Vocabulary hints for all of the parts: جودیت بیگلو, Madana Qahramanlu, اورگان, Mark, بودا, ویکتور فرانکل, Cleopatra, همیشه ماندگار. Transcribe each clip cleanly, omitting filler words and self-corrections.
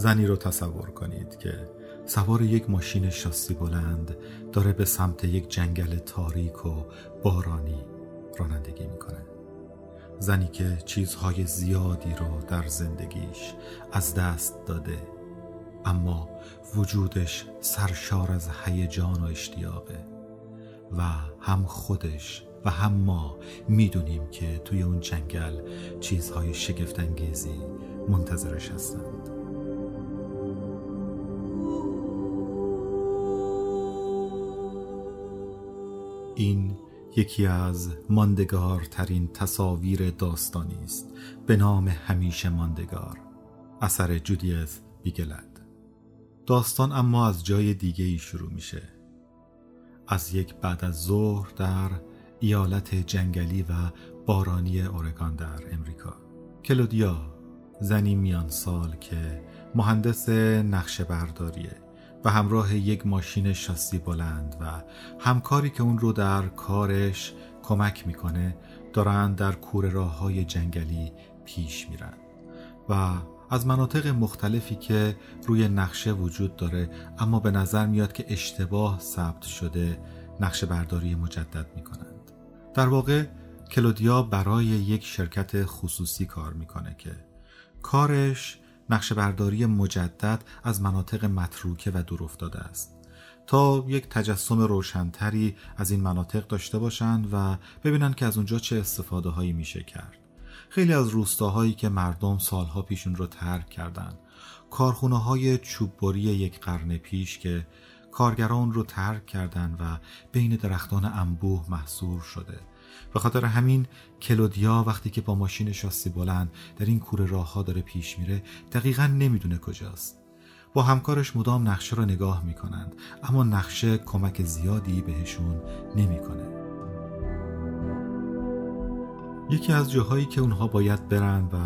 زنی رو تصور کنید که سوار یک ماشین شاسی بلند داره به سمت یک جنگل تاریک و بارانی رانندگی میکنه. زنی که چیزهای زیادی رو در زندگیش از دست داده، اما وجودش سرشار از هیجان و اشتیاقه و هم خودش و هم ما میدونیم که توی اون جنگل چیزهای شگفت‌انگیزی منتظرش هستند. این یکی از ماندگارترین تصاویر داستانی است به نام همیشه ماندگار، اثر جودیت بیگلو. داستان اما از جای دیگه‌ای شروع میشه، از یک بعد از ظهر در ایالت جنگلی و بارانی اورگان در امریکا. کلودیا زنی میان سال که مهندس نقشه برداریه و همراه یک ماشین شاسی بلند و همکاری که اون رو در کارش کمک میکنه دارن در کوره راه‌های جنگلی پیش میرن و از مناطق مختلفی که روی نقشه وجود داره اما به نظر میاد که اشتباه ثبت شده نقشه برداری مجدد میکنند. در واقع کلودیا برای یک شرکت خصوصی کار میکنه که کارش نقشه برداری مجدد از مناطق متروکه و دور افتاده است تا یک تجسم روشنتری از این مناطق داشته باشند و ببینن که از اونجا چه استفاده هایی میشه کرد. خیلی از روستاهایی که مردم سالها پیش اون رو ترک کردن، کارخونه‌های چوب‌بری یک قرن پیش که کارگران رو ترک کردن و بین درختان انبوه محصور شده. به خاطر همین کلودیا وقتی که با ماشین شاسی بلند در این کوره راه‌ها داره پیش میره، دقیقاً نمیدونه کجاست. با همکارش مدام نقشه رو نگاه میکنند، اما نقشه کمک زیادی بهشون نمیکنه. یکی از جاهایی که اونها باید برن و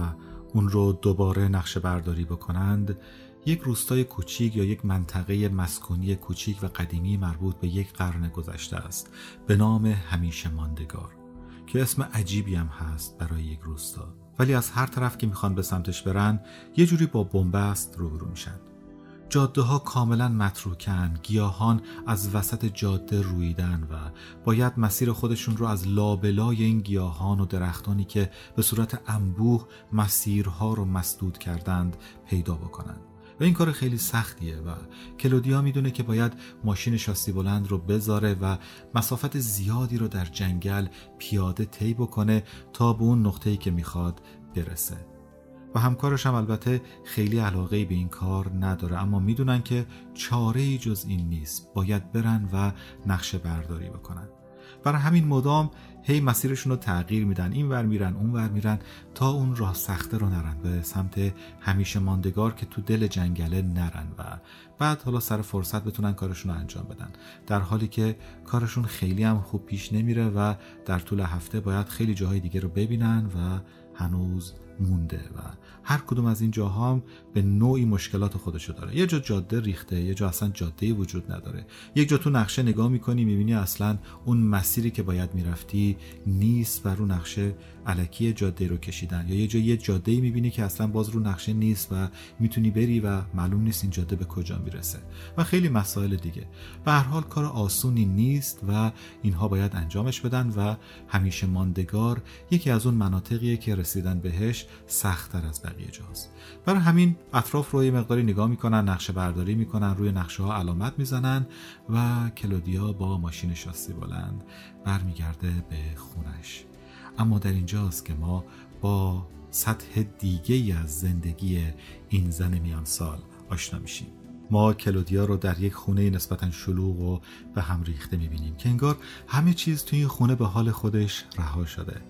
اون رو دوباره نقشه برداری بکنند، یک روستای کوچیک یا یک منطقه مسکونی کوچیک و قدیمی مربوط به یک قرن گذشته است به نام همیشه ماندگار که اسم عجیبی هم هست برای یک روستا، ولی از هر طرف که میخوان به سمتش برن یه جوری با بنبست روبرو میشن. جاده ها کاملا متروکن، گیاهان از وسط جاده رویدن و باید مسیر خودشون رو از لابلای این گیاهان و درختانی که به صورت انبوه مسیرها رو مسدود کردند پیدا بکنن و این کار خیلی سختیه و کلودیا میدونه که باید ماشین شاسی بلند رو بذاره و مسافت زیادی رو در جنگل پیاده طی بکنه تا به اون نقطه‌ای که میخواد برسه و همکارش هم البته خیلی علاقه‌ای به این کار نداره، اما میدونن که چاره‌ای جز این نیست، باید برن و نقشه برداری بکنن. برای همین مدام هی مسیرشون رو تغییر میدن، این ور میرن اون ور میرن تا اون راه سخته رو نرن، به سمت همیشه ماندگار که تو دل جنگله نرن و بعد حالا سر فرصت بتونن کارشون رو انجام بدن، در حالی که کارشون خیلی هم خوب پیش نمیره و در طول هفته باید خیلی جاهای دیگه رو ببینن و هنوز مونده و هر کدوم از این جاها هم به نوعی مشکلات خودشو داره. یه جا جاده ریخته، یه جا اصلا جاده‌ای وجود نداره، یک جا تو نقشه نگاه میکنی میبینی اصلا اون مسیری که باید میرفتی نیست و رو نقشه الکی جاده رو کشیدن، یا یه جا یه جاده‌ای میبینی که اصلا باز رو نقشه نیست و میتونی بری و معلوم نیست این جاده به کجا میرسه و خیلی مسائل دیگه. به هر حال کار آسونی نیست و اینها باید انجامش بدن و همیشه ماندگار یکی از اون مناطقیه که رسیدن بهش سخت‌تر از بقیه جاست. برای همین اطراف رو یه مقداری نگاه میکنن، نقشه برداری میکنن، روی نقشه ها علامت میزنن و کلودیا با ماشین شاسی بلند برمیگرده به خونش. اما در اینجاست که ما با سطح دیگه از زندگی این زن میان سال آشنا میشیم. ما کلودیا رو در یک خونه نسبتاً شلوغ و به هم ریخته میبینیم که انگار همه چیز توی این خونه به حال خودش رها شده.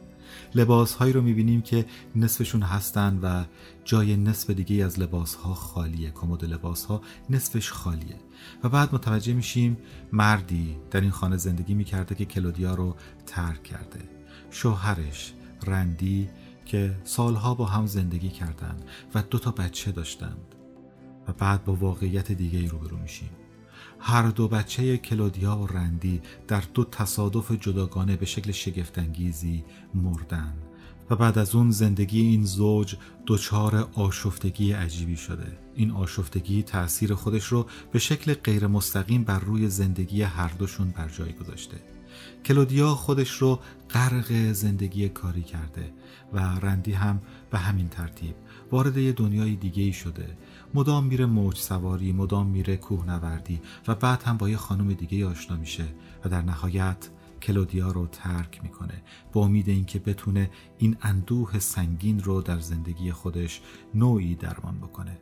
لباس‌هایی رو می‌بینیم که نصفشون هستن و جای نصف دیگه از لباس‌ها خالیه، کمد لباس‌ها نصفش خالیه و بعد متوجه میشیم مردی در این خانه زندگی می‌کرده که کلودیا رو ترک کرده. شوهرش رندی که سالها با هم زندگی کردن و 2 بچه داشتند و بعد با واقعیت دیگه‌ای روبرو میشیم. هر 2 بچه کلودیا و رندی در 2 تصادف جداگانه به شکل شگفت‌انگیزی مردن و بعد از اون زندگی این زوج دچار آشفتگی عجیبی شده. این آشفتگی تأثیر خودش رو به شکل غیر مستقیم بر روی زندگی هر دوشون بر جای گذاشته. کلودیا خودش رو غرق زندگی کاری کرده و رندی هم به همین ترتیب وارد یه دنیای دیگه‌ای شده. مدام میره موج سواری، مدام میره کوهنوردی و بعد هم با یه خانم دیگه آشنا میشه و در نهایت کلودیا رو ترک میکنه با امید اینکه بتونه این اندوه سنگین رو در زندگی خودش نوعی درمان بکنه.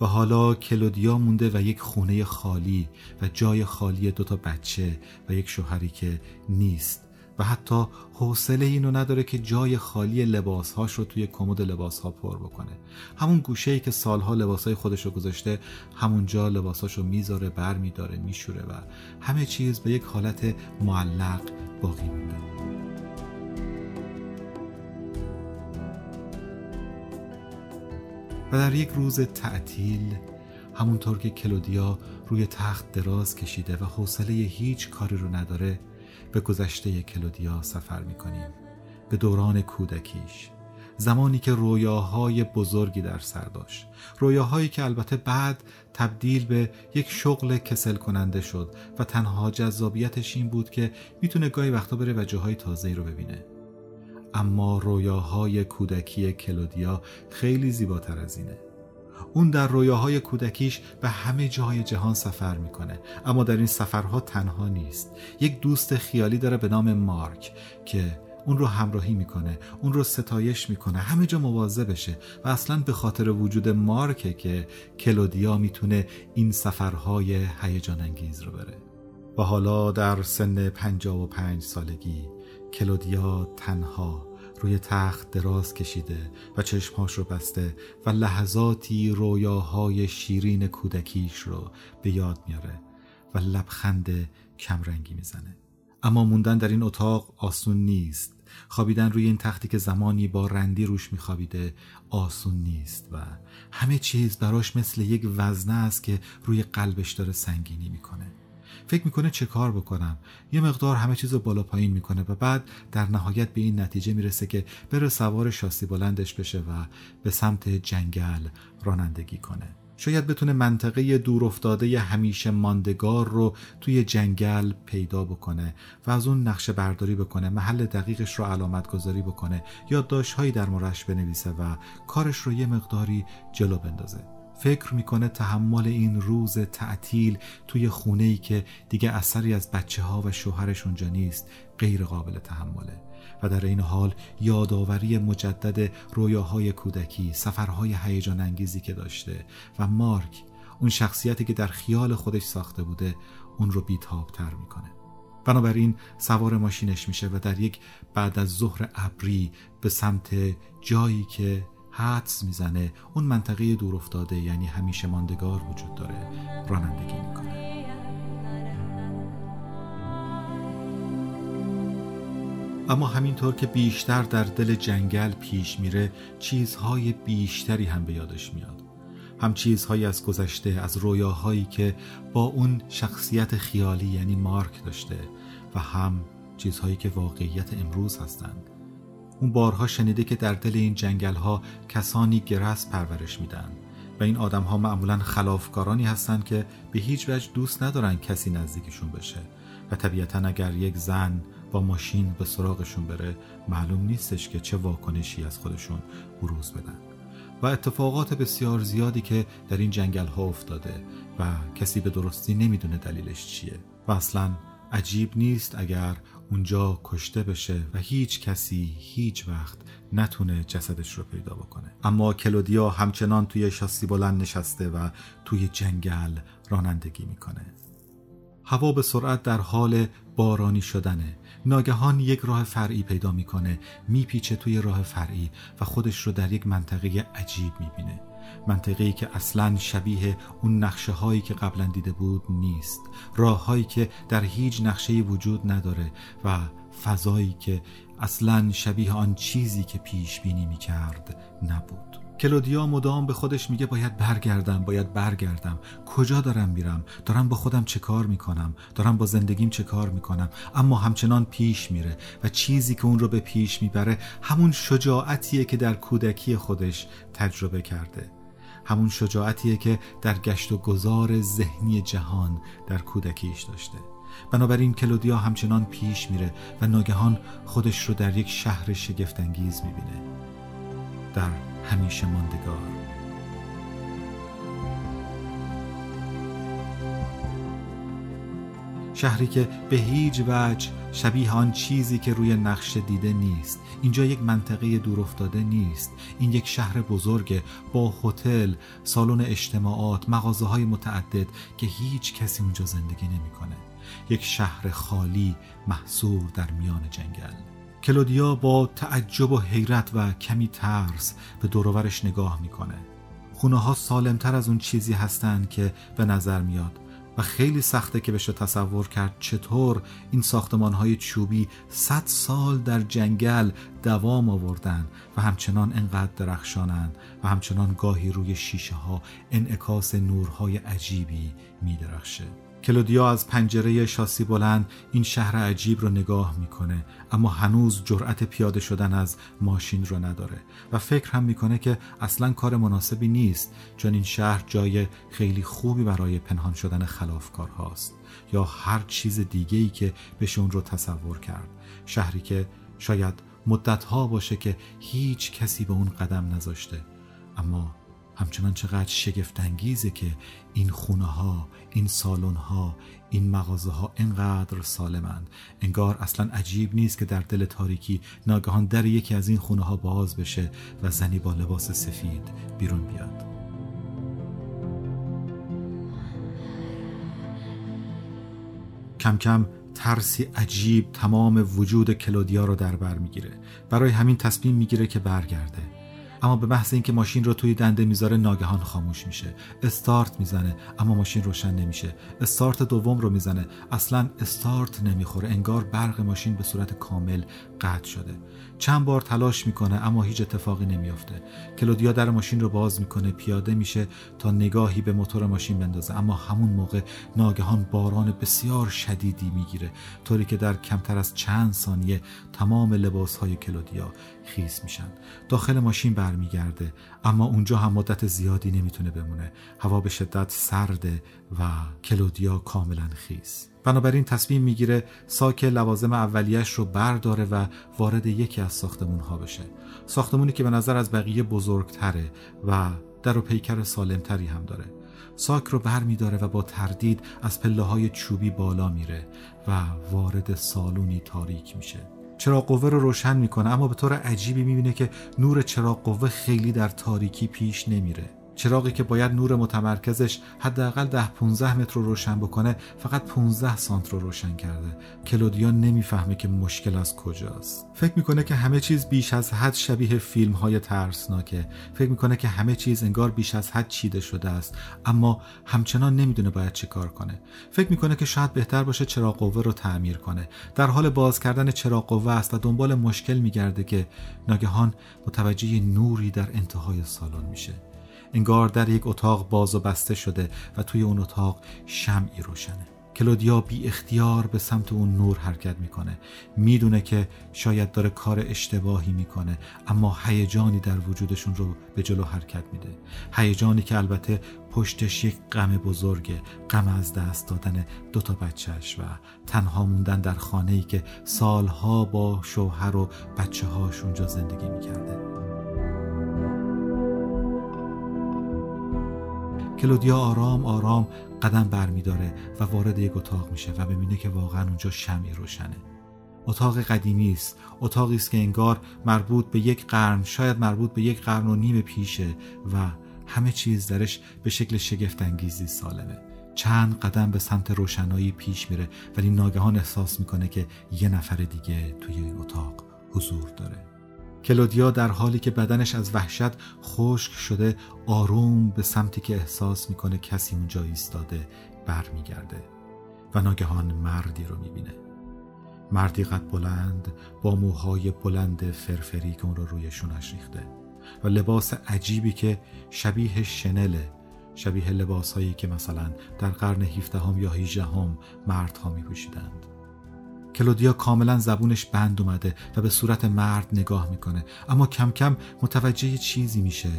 و حالا کلودیا مونده و یک خونه خالی و جای خالی دوتا بچه و یک شوهری که نیست و حتی حوصله اینو نداره که جای خالی لباسهاش رو توی کمد لباسها پر بکنه. همون گوشه‌ای که سالها لباسهای خودش رو گذاشته، همونجا لباساش رو میذاره، برمی‌داره، میشوره و همه چیز به یک حالت معلق باقی مونده. و در یک روز تعطیل، همونطور که کلودیا روی تخت دراز کشیده و حوصله هیچ کاری رو نداره، به گذشته کلودیا سفر می‌کنیم، به دوران کودکیش، زمانی که رویاهای بزرگی در سر داشت، رویاهایی که البته بعد تبدیل به یک شغل کسل کننده شد و تنها جذابیتش این بود که میتونه گاهی وقتا بره و جاهای تازه‌ای رو ببینه. اما رویاهای کودکی کلودیا خیلی زیباتر از اینه. اون در رویاهای کودکیش به همه جای جهان سفر میکنه، اما در این سفرها تنها نیست. یک دوست خیالی داره به نام مارک که اون رو همراهی میکنه، اون رو ستایش میکنه، همه جا مواظبشه و اصلا به خاطر وجود مارکه که کلودیا میتونه این سفرهای هیجان انگیز رو بره. و حالا در سن 55 سالگی کلودیا تنها روی تخت دراز کشیده و چشمهاش رو بسته و لحظاتی رویاهای شیرین کودکیش رو به یاد میاره و لبخند کمرنگی میزنه. اما موندن در این اتاق آسون نیست. خوابیدن روی این تختی که زمانی با رندی روش میخوابیده آسون نیست و همه چیز براش مثل یک وزنه است که روی قلبش داره سنگینی میکنه. فکر میکنه چه کار بکنم، یه مقدار همه چیز رو بالا پایین میکنه و بعد در نهایت به این نتیجه میرسه که بره سوار شاسی بلندش بشه و به سمت جنگل رانندگی کنه. شاید بتونه منطقه دورافتاده همیشه ماندگار رو توی جنگل پیدا بکنه و از اون نقشه برداری بکنه، محل دقیقش رو علامت گذاری بکنه، یادداشت‌هایی در موردش بنویسه و کارش رو یه مقداری جلو بندازه. فکر میکنه تحمل این روز تعطیل توی خونه‌ای که دیگه اثری از بچه‌ها و شوهرش اونجا نیست غیر قابل تحمله و در این حال یادآوری مجدد رویاهای کودکی، سفرهای هیجان انگیزی که داشته و مارک، اون شخصیتی که در خیال خودش ساخته بوده، اون رو بی‌تاب‌تر میکنه. بنابراین سوار ماشینش میشه و در یک بعد از ظهر ابری به سمت جایی که حدس میزنه اون منطقه دورافتاده یعنی همیشه ماندگار وجود داره رانندگی میکنه. اما همینطور که بیشتر در دل جنگل پیش میره چیزهای بیشتری هم به یادش میاد، هم چیزهایی از گذشته، از رویاهایی که با اون شخصیت خیالی یعنی مارک داشته و هم چیزهایی که واقعیت امروز هستند. اون بارها شنیده که در دل این جنگل‌ها کسانی گرس پرورش میدن و این آدم‌ها معمولاً خلافکارانی هستن که به هیچ وجه دوست ندارن کسی نزدیکشون بشه و طبیعتاً اگر یک زن با ماشین به سراغشون بره معلوم نیستش که چه واکنشی از خودشون بروز بدن. و اتفاقات بسیار زیادی که در این جنگل‌ها افتاده و کسی به درستی نمیدونه دلیلش چیه و اصلاً عجیب نیست اگر اونجا کشته بشه و هیچ کسی هیچ وقت نتونه جسدش رو پیدا بکنه. اما کلودیا همچنان توی شاسی بلند نشسته و توی جنگل رانندگی میکنه. هوا به سرعت در حال بارانی شدنه. ناگهان یک راه فرعی پیدا میکنه، میپیچه توی راه فرعی و خودش رو در یک منطقه عجیب میبینه. منطقه‌ای که اصلاً شبیه اون نقشه‌هایی که قبلاً دیده بود نیست، راه‌هایی که در هیچ نقشه‌ای وجود نداره و فضایی که اصلاً شبیه آن چیزی که پیش بینی می‌کرد نبود. کلودیا مدام به خودش میگه باید برگردم. کجا دارم میرم؟ دارم با خودم چه کار میکنم؟ دارم با زندگیم چه کار میکنم؟ اما همچنان پیش میره و چیزی که اون رو به پیش میبره همون شجاعتیه که در کودکی خودش تجربه کرده، همون شجاعتیه که در گشت و گذار ذهنی جهان در کودکیش داشته. بنابراین کلودیا همچنان پیش میره و ناگهان خودش رو در یک شهر شگفت‌انگیز میبینه. در همیشه ماندگار. شهری که به هیچ وجه شبیه آن چیزی که روی نقشه دیده نیست. اینجا یک منطقه دورافتاده نیست. این یک شهر بزرگه با هتل، سالن اجتماعات، مغازه‌های متعدد که هیچ کسی اونجا زندگی نمی‌کنه. یک شهر خالی محصور در میان جنگل. کلودیا با تعجب و حیرت و کمی ترس به دوروبرش نگاه میکنه. خونه ها سالمتر از اون چیزی هستن که به نظر میاد و خیلی سخته که بشه تصور کرد چطور این ساختمان های چوبی 100 سال در جنگل دوام آوردن و همچنان انقدر درخشانن و همچنان گاهی روی شیشه ها انعکاس نورهای عجیبی میدرخشه. کلودیا از پنجره شاسی بلند این شهر عجیب رو نگاه میکنه، اما هنوز جرأت پیاده شدن از ماشین رو نداره و فکر هم میکنه که اصلا کار مناسبی نیست، چون این شهر جای خیلی خوبی برای پنهان شدن خلافکار هاست یا هر چیز دیگه‌ای که بشه اون رو تصور کرد. شهری که شاید مدت‌ها باشه که هیچ کسی به اون قدم نذاشته، اما همچنان چقدر شگفت‌انگیزه که این خونه‌ها، این سالن‌ها، این مغازه‌ها اینقدر سالمند. انگار اصلاً عجیب نیست که در دل تاریکی ناگهان در یکی از این خونه‌ها باز بشه و زنی با لباس سفید بیرون بیاد. کم کم ترسی عجیب تمام وجود کلودیا رو در بر می‌گیره. برای همین تصمیم می‌گیره که برگرده. اما به محض اینکه ماشین رو توی دنده میذاره ناگهان خاموش میشه. استارت میزنه اما ماشین روشن نمیشه. استارت دوم رو میزنه، اصلا استارت نمیخوره. انگار برق ماشین به صورت کامل قطع شده. چند بار تلاش میکنه اما هیچ اتفاقی نمیافته. کلودیا در ماشین رو باز میکنه، پیاده میشه تا نگاهی به موتور ماشین بندازه، اما همون موقع ناگهان باران بسیار شدیدی میگیره، طوری که در کمتر از چند ثانیه تمام لباسهای کلودیا خیس میشن. داخل ماشین برمیگرده، اما اونجا هم مدت زیادی نمیتونه بمونه. هوا به شدت سرده و کلودیا کاملا خیس. بنابراین تصمیم میگیره ساک لوازم اولیه‌اش رو برداره و وارد یکی از ساختمون‌ها بشه. ساختمونی که به نظر از بقیه بزرگتره و در و پیکر سالمتری هم داره. ساک رو برمی‌داره و با تردید از پله‌های چوبی بالا میره و وارد سالونی تاریک میشه. چراغ قوه رو روشن میکنه، اما به طور عجیبی میبینه که نور چراغ قوه خیلی در تاریکی پیش نمیره. چراغی که باید نور متمرکزش حداقل 10-15 متر رو روشن بکنه، فقط 15 سانت رو روشن کرده. کلودیا نمیفهمه که مشکل از کجاست. فکر میکنه که همه چیز بیش از حد شبیه فیلم‌های ترسناکه. فکر میکنه که همه چیز انگار بیش از حد چیده شده است، اما همچنان نمیدونه باید چه کار کنه. فکر میکنه که شاید بهتر باشه چراغ قوه رو تعمیر کنه. در حال باز کردن چراغ قوه است و دنبال مشکل میگرده که ناگهان متوجه نوری در انتهای سالن میشه. انگار در یک اتاق باز و بسته شده و توی اون اتاق شمعی روشنه. کلودیا بی اختیار به سمت اون نور حرکت میکنه. میدونه که شاید داره کار اشتباهی میکنه، اما هیجانی در وجودشون رو به جلو حرکت میده. هیجانی که البته پشتش یک غم بزرگه، غم از دست دادن 2 تا بچه‌اش و تنها موندن در خانه‌ای که سالها با شوهر و بچه‌هاش اونجا زندگی میکرده. کلودیا آرام آرام قدم برمیداره و وارد یک اتاق میشه و ببینه که واقعا اونجا شمعی روشنه. اتاق قدیمی است. اتاقی است که انگار مربوط به یک قرن، شاید مربوط به 1.5 قرن پیشه و همه چیز درش به شکل شگفت‌انگیزی سالمه. چند قدم به سمت روشنایی پیش میره، ولی ناگهان احساس میکنه که یه نفر دیگه توی اتاق حضور داره. کلودیا در حالی که بدنش از وحشت خشک شده، آروم به سمتی که احساس میکنه کسی اونجا ایستاده برمیگرده و ناگهان مردی رو میبینه. مردی قد بلند با موهای بلند فرفری که اون رو روی شونش ریخته. و لباس عجیبی که شبیه شنله، شبیه لباس هایی که مثلا در قرن 17 یا 18 مرد ها می پوشیدند. کلودیا کاملا زبونش بند اومده و به صورت مرد نگاه میکنه، اما کم کم متوجه چیزی میشه.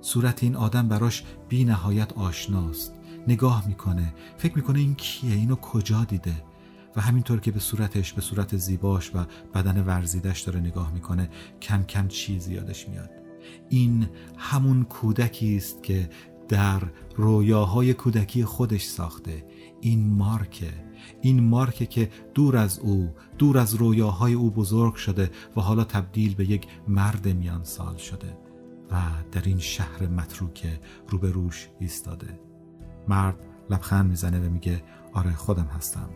صورت این آدم براش بی نهایت آشناست. نگاه میکنه، فکر میکنه این کیه، اینو کجا دیده، و همینطور که به صورتش، به صورت زیباش و بدن ورزیدش داره نگاه میکنه، کم کم چیزی یادش میاد. این همون کودکی است که در رویاهای کودکی خودش ساخته. این مارکه، این مارکه که دور از او، دور از رویاهای او بزرگ شده و حالا تبدیل به یک مرد میان سال شده و در این شهر متروکه روبروش ایستاده. مرد لبخند میزنه و میگه آره خودم هستم،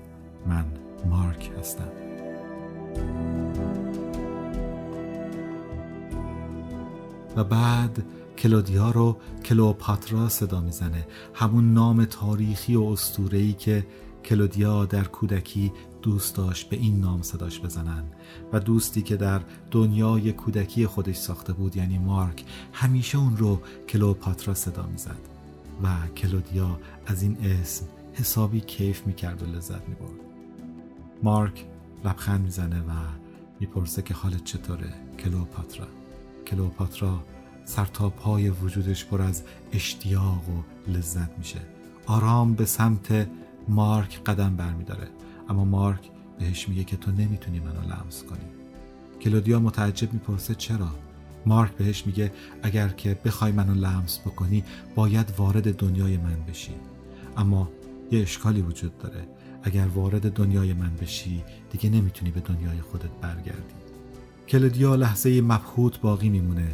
من مارک هستم. و بعد کلودیا رو کلئوپاترا صدا میزنه، همون نام تاریخی و اسطوره‌ای که کلودیا در کودکی دوست داشت به این نام صداش بزنن، و دوستی که در دنیای کودکی خودش ساخته بود، یعنی مارک، همیشه اون رو کلئوپاترا صدا میزد و کلودیا از این اسم حسابی کیف میکرد و لذت میبرد. مارک لبخند میزنه و میپرسه که حالت چطوره کلئوپاترا؟ کلئوپاترا سر تا پای وجودش پر از اشتیاق و لذت میشه. آرام به سمت مارک قدم برمیداره، اما مارک بهش میگه که تو نمیتونی منو لمس کنی. کلودیا متعجب میپرسه چرا؟ مارک بهش میگه اگر که بخوای منو لمس بکنی باید وارد دنیای من بشی، اما یه اشکالی وجود داره، اگر وارد دنیای من بشی دیگه نمیتونی به دنیای خودت برگردی. کلودیا لحظه مبهوت باقی میمونه،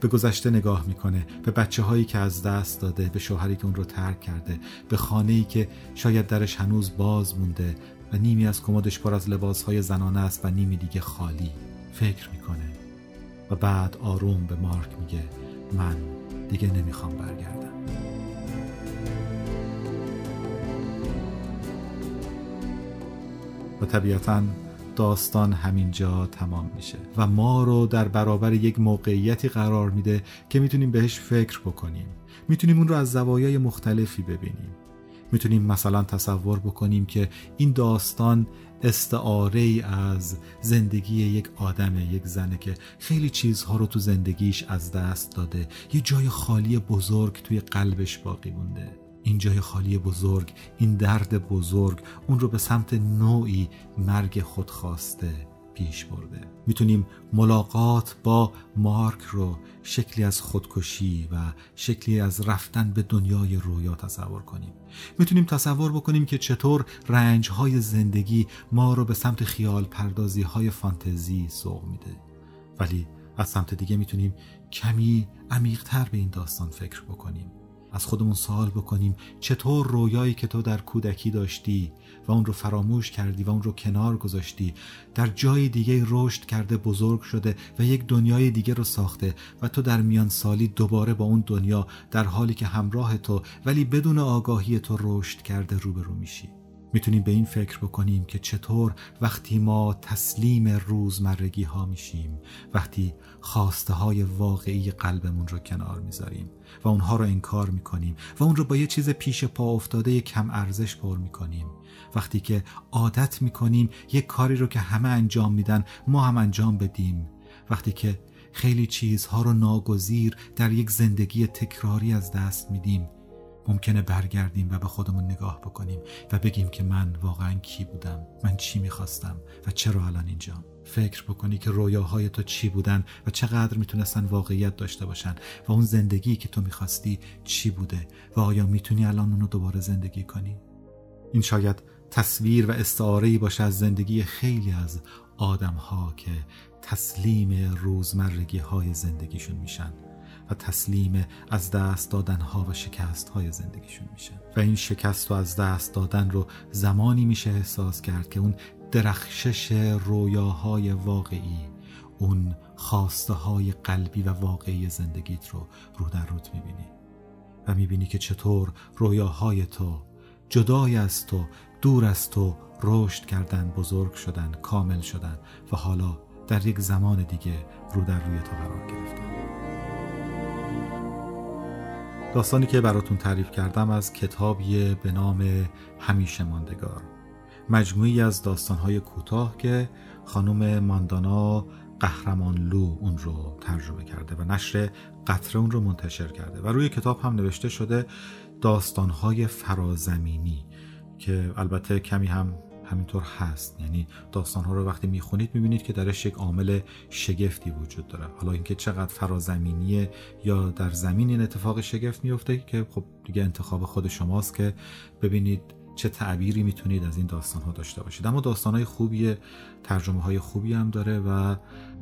به گذشته نگاه میکنه، به بچه هایی که از دست داده، به شوهری که اون رو ترک کرده، به خانه‌ای که شاید درش هنوز باز مونده و نیمی از کمدش پر از لباس‌های زنانه است و نیمی دیگه خالی. فکر میکنه و بعد آروم به مارک میگه من دیگه نمیخوام برگردم. و طبیعتاً داستان همینجا تمام میشه و ما رو در برابر یک موقعیتی قرار میده که میتونیم بهش فکر بکنیم، میتونیم اون رو از زوایای مختلفی ببینیم. میتونیم مثلا تصور بکنیم که این داستان استعاره از زندگی یک آدمه، یک زنه که خیلی چیزها رو تو زندگیش از دست داده، یه جای خالی بزرگ توی قلبش باقی مونده. این جای خالی بزرگ، این درد بزرگ، اون رو به سمت نوعی مرگ خودخواسته پیش برده. میتونیم ملاقات با مارک رو شکلی از خودکشی و شکلی از رفتن به دنیای رویا تصور کنیم. میتونیم تصور بکنیم که چطور رنجهای زندگی ما رو به سمت خیال پردازی های فانتزی سوق میده. ولی از سمت دیگه میتونیم کمی عمیق‌تر به این داستان فکر بکنیم. از خودمون سوال بکنیم چطور رویایی که تو در کودکی داشتی و اون رو فراموش کردی و اون رو کنار گذاشتی، در جای دیگه رشد کرده، بزرگ شده و یک دنیای دیگه رو ساخته و تو در میان سالی دوباره با اون دنیا در حالی که همراه تو ولی بدون آگاهی تو رشد کرده روبرو میشی. میتونیم به این فکر بکنیم که چطور وقتی ما تسلیم روزمرگی ها میشیم، وقتی خواسته های واقعی قلبمون رو کنار میذاریم و اونها رو انکار میکنیم و اون رو با یه چیز پیش پا افتاده کم ارزش پر میکنیم، وقتی که عادت میکنیم یه کاری رو که همه انجام میدن ما هم انجام بدیم، وقتی که خیلی چیزها رو ناگزیر در یک زندگی تکراری از دست میدیم، ممکنه برگردیم و به خودمون نگاه بکنیم و بگیم که من واقعا کی بودم، من چی میخواستم و چرا الان اینجام. فکر بکنی که رویاهای تو چی بودن و چقدر میتونستن واقعیت داشته باشن و اون زندگی که تو میخواستی چی بوده و آیا میتونی الان اونو دوباره زندگی کنی. این شاید تصویر و استعاره‌ای باشه از زندگی خیلی از آدم‌ها که تسلیم روزمرگی‌های زندگیشون میشن و تسلیم از دست دادنها و شکستهای زندگیشون میشه و این شکست و از دست دادن رو زمانی میشه احساس کرد که اون درخشش رویاهای واقعی، اون خواسته های قلبی و واقعی زندگیت رو رو در رو میبینی و میبینی که چطور رویاهای تو جدای از تو، دور از تو رشد کردن، بزرگ شدن، کامل شدن و حالا در یک زمان دیگه رو در روی تو قرار گرفتن. داستانی که براتون تعریف کردم از کتابی به نام همیشه ماندگار، مجموعی از داستان‌های کوتاه که خانم ماندانا قهرمانلو اون رو ترجمه کرده و نشر قطره اون رو منتشر کرده و روی کتاب هم نوشته شده داستان‌های فرازمینی، که البته کمی هم همینطور هست، یعنی داستان‌ها رو وقتی میخونید میبینید که درش یک عامل شگفتی وجود داره. حالا اینکه چقدر فرازمینیه یا در زمین این اتفاق شگفت میفته که خب دیگه انتخاب خود شماست که ببینید چه تعبیری میتونید از این داستان‌ها داشته باشید. اما داستان‌های خوبیه، ترجمه‌های خوبی هم داره و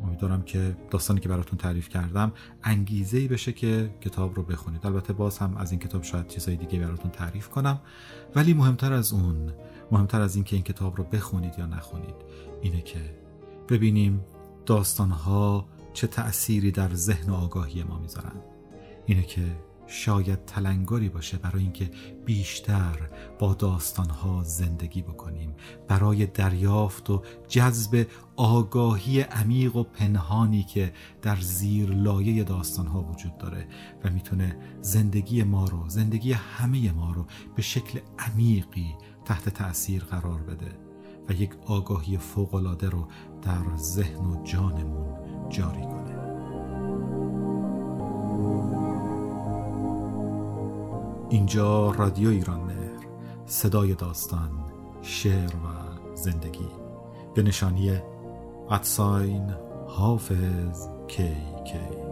امیدوارم که داستانی که براتون تعریف کردم انگیزه‌ای بشه که کتاب رو بخونید. البته باز هم از این کتاب شاید چیزای دیگه براتون تعریف کنم، ولی مهمتر از این که این کتاب رو بخونید یا نخونید اینه که ببینیم داستان‌ها چه تأثیری در ذهن و آگاهی ما میذارن. اینه که شاید تلنگری باشه برای اینکه بیشتر با داستان‌ها زندگی بکنیم، برای دریافت و جذب آگاهی عمیق و پنهانی که در زیر لایه داستان‌ها وجود داره و میتونه زندگی ما رو، زندگی همه ما رو به شکل عمیقی تحت تأثیر قرار بده و یک آگاهی فوق‌العاده رو در ذهن و جانمون جاری کنه. اینجا رادیو ایران مهر، صدای داستان، شعر و زندگی، به نشانی @ حافظ کی.